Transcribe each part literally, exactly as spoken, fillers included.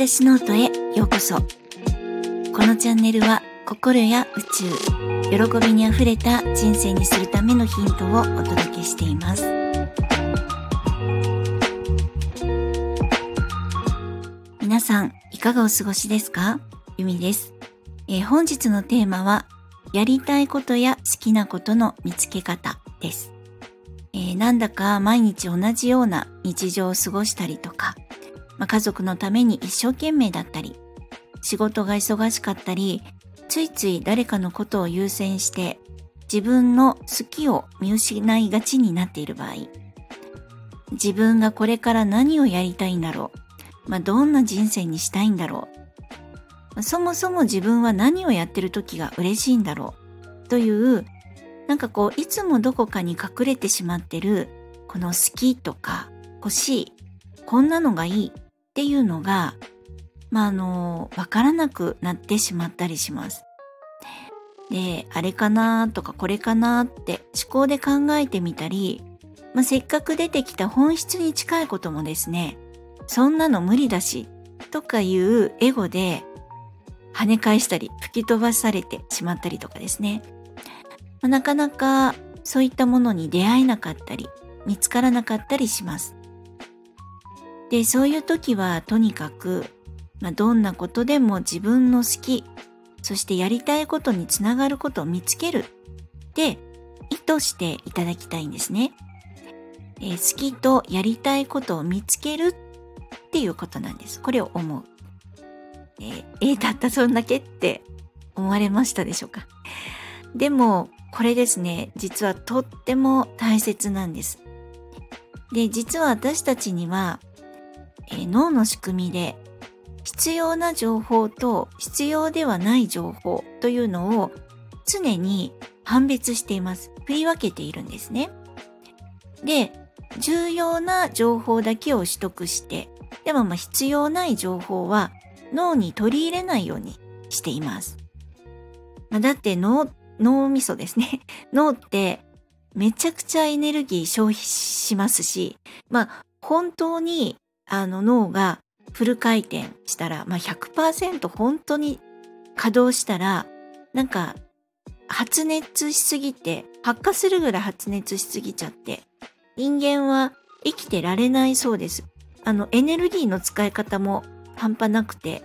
私ノートへようこそ。このチャンネルは心や宇宙、喜びにあふれた人生にするためのヒントをお届けしています。皆さんいかがお過ごしですか？ゆみです。えー、本日のテーマはやりたいことや好きなことの見つけ方です。えー、なんだか毎日同じような日常を過ごしたりとか、まあ、家族のために一生懸命だったり、仕事が忙しかったり、ついつい誰かのことを優先して自分の好きを見失いがちになっている場合、自分がこれから何をやりたいんだろう、まあ、どんな人生にしたいんだろう、そもそも自分は何をやってる時が嬉しいんだろうという、なんかこういつもどこかに隠れてしまってるこの好きとか欲しい、こんなのがいいっていうのが、まああのわからなくなってしまったりします。で、あれかなとかこれかなって思考で考えてみたり、まあ、せっかく出てきた本質に近いこともですね、そんなの無理だしとかいうエゴで跳ね返したり吹き飛ばされてしまったりとかですね、まあ、なかなかそういったものに出会えなかったり見つからなかったりします。で、そういう時はとにかく、まあ、どんなことでも自分の好き、そしてやりたいことにつながることを見つけるって意図していただきたいんですね。えー、好きとやりたいことを見つけるっていうことなんです。これを思う。えー、えー、たったそんだけって思われましたでしょうか。でもこれですね、実はとっても大切なんです。で、実は私たちには、えー、脳の仕組みで必要な情報と必要ではない情報というのを常に判別しています。振り分けているんですね。で、重要な情報だけを取得して、でもまあ必要ない情報は脳に取り入れないようにしています。まあ、だって脳、脳みそですね。脳ってめちゃくちゃエネルギー消費しますし、まあ本当にあの脳がフル回転したら、まあ、ひゃくパーセント 本当に稼働したら、なんか発熱しすぎて、発火するぐらい発熱しすぎちゃって、人間は生きてられないそうです。あのエネルギーの使い方も半端なくて、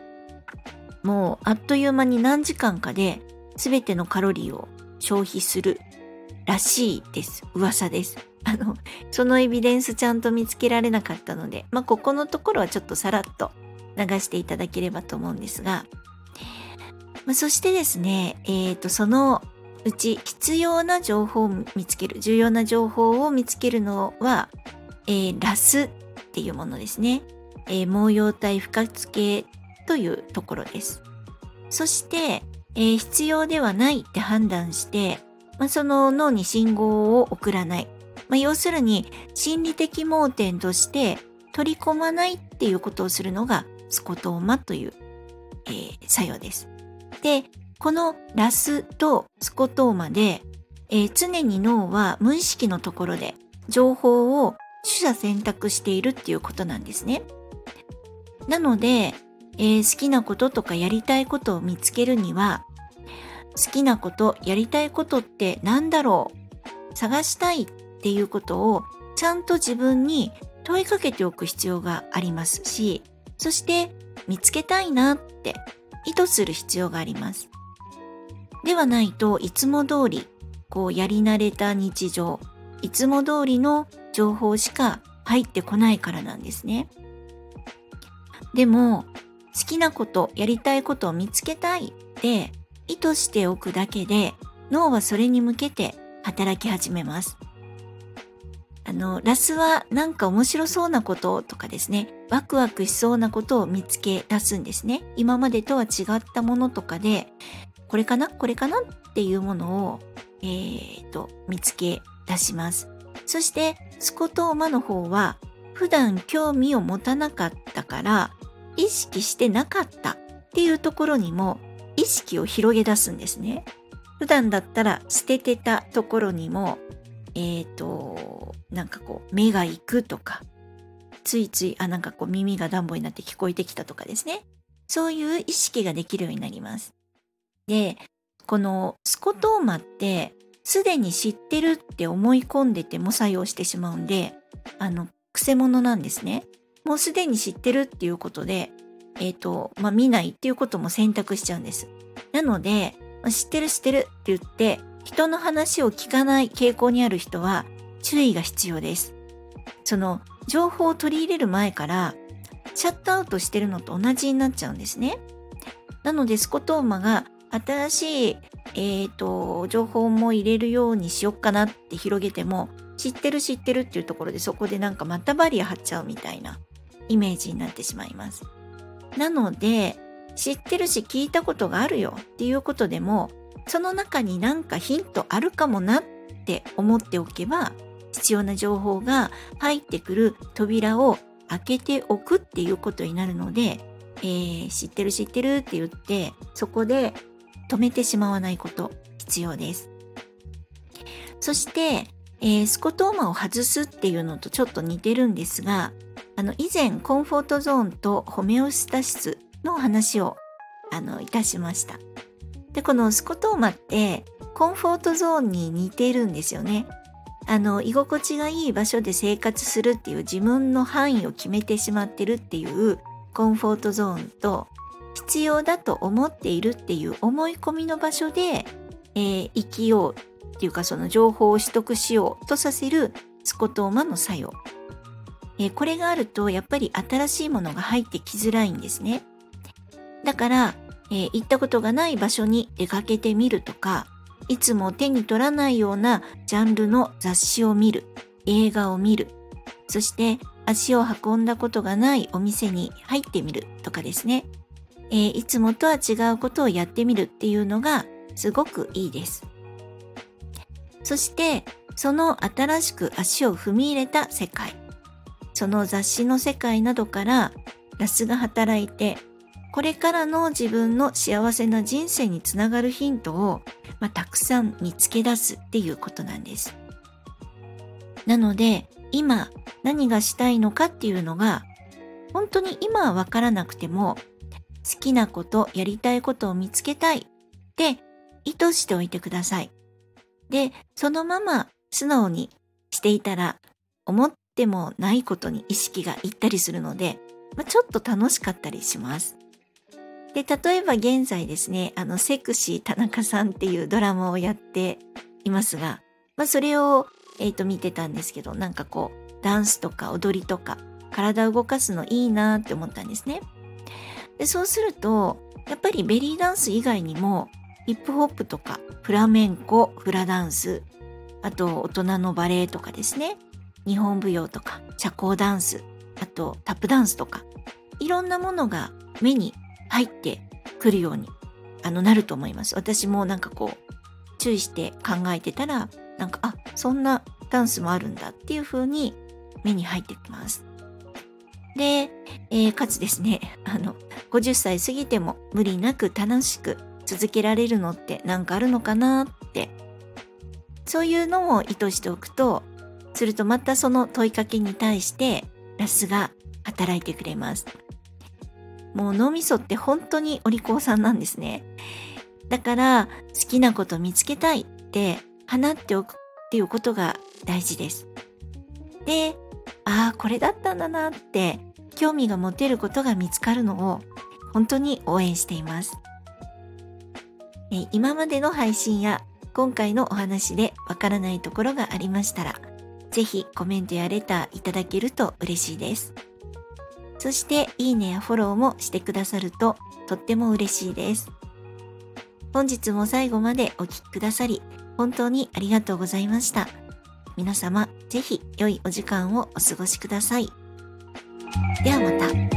もうあっという間に何時間かで全てのカロリーを消費するらしいです。噂です。あの、そのエビデンスちゃんと見つけられなかったので、まあ、ここのところはちょっとさらっと流していただければと思うんですが、まあ、そしてですね、えっと、そのうち必要な情報を見つける、重要な情報を見つけるのは、えー、ラスっていうものですね。えー、毛様体不活系というところです。そして、えー、必要ではないって判断して、まあ、その脳に信号を送らない。まあ、要するに心理的盲点として取り込まないっていうことをするのがスコトーマという、えー、作用です。で、このラスとスコトーマで、えー、常に脳は無意識のところで情報を取捨選択しているっていうことなんですね。なので、えー、好きなこととかやりたいことを見つけるには、好きなこと、やりたいことってなんだろう、探したいっていうことをちゃんと自分に問いかけておく必要がありますし、そして見つけたいなって意図する必要があります。ではないと、いつも通りこうやり慣れた日常、いつも通りの情報しか入ってこないからなんですね。でも好きなこと、やりたいことを見つけたいって意図しておくだけで、脳はそれに向けて働き始めます。あのラスはなんか面白そうなこととかですね、ワクワクしそうなことを見つけ出すんですね。今までとは違ったものとかで、これかなこれかなっていうものを、えー、と見つけ出します。そしてスコトーマの方は、普段興味を持たなかったから意識してなかったっていうところにも意識を広げ出すんですね。普段だったら捨ててたところにも、えーと、なんかこう目が行くとか、ついついあなんかこう耳が暖房になって聞こえてきたとかですね、そういう意識ができるようになります。で、このスコトーマってすでに知ってるって思い込んでても作用してしまうんで、あのくせ者なんですね。もうすでに知ってるっていうことで、えっとまあ、見ないっていうことも選択しちゃうんです。なので知ってる知ってるって言って人の話を聞かない傾向にある人は注意が必要です。その情報を取り入れる前からシャットアウトしてるのと同じになっちゃうんですね。なのでスコトーマが新しい、えーと、情報も入れるようにしよっかなって広げても、知ってる知ってるっていうところでそこでなんかまたバリア張っちゃうみたいなイメージになってしまいます。なので知ってるし聞いたことがあるよっていうことでも、その中になんかヒントあるかもなって思っておけば、必要な情報が入ってくる扉を開けておくっていうことになるので、えー、知ってる知ってるって言ってそこで止めてしまわないこと必要です。そして、えー、スコトーマを外すっていうのとちょっと似てるんですが、あの以前コンフォートゾーンとホメオスタシスの話をあのいたしました。で、このスコトーマってコンフォートゾーンに似てるんですよね。あの居心地がいい場所で生活するっていう自分の範囲を決めてしまってるっていうコンフォートゾーンと、必要だと思っているっていう思い込みの場所で、えー、生きようっていうかその情報を取得しようとさせるスコトーマの作用、えー、これがあるとやっぱり新しいものが入ってきづらいんですね。だから、えー、行ったことがない場所に出かけてみるとか、いつも手に取らないようなジャンルの雑誌を見る、映画を見る、そして足を運んだことがないお店に入ってみるとかですね、えー、いつもとは違うことをやってみるっていうのがすごくいいです。そしてその新しく足を踏み入れた世界、その雑誌の世界などからラスが働いて、これからの自分の幸せな人生につながるヒントを、まあ、たくさん見つけ出すっていうことなんです。なので今何がしたいのかっていうのが、本当に今はわからなくても好きなこと、やりたいことを見つけたいって意図しておいてください。で、そのまま素直にしていたら思ってもないことに意識がいったりするので、まあ、ちょっと楽しかったりします。で、例えば現在ですね、あのセクシー田中さんっていうドラマをやっていますが、まあ、それを、えーと、見てたんですけど、なんかこうダンスとか踊りとか体を動かすのいいなって思ったんですね。で、そうするとやっぱりベリーダンス以外にもヒップホップとかフラメンコ、フラダンス、あと大人のバレエとかですね、日本舞踊とか社交ダンス、あとタップダンスとか、いろんなものが目に入ってくるようにあのなると思います。私もなんかこう注意して考えてたら、なんかあ、そんなダンスもあるんだっていう風に目に入ってきます。で、えー、かつですね、あのごじゅっさい過ぎても無理なく楽しく続けられるのってなんかあるのかなって、そういうのを意図しておくとすると、またその問いかけに対してラスが働いてくれます。もう脳みそって本当にお利口さんなんですね。だから好きなこと見つけたいって放っておくっていうことが大事です。で、ああこれだったんだなって興味が持てることが見つかるのを本当に応援しています。え、今までの配信や今回のお話でわからないところがありましたら、ぜひコメントやレターいただけると嬉しいです。そしていいねやフォローもしてくださるととっても嬉しいです。本日も最後までお聴きくださり本当にありがとうございました。皆様ぜひ良いお時間をお過ごしください。ではまた。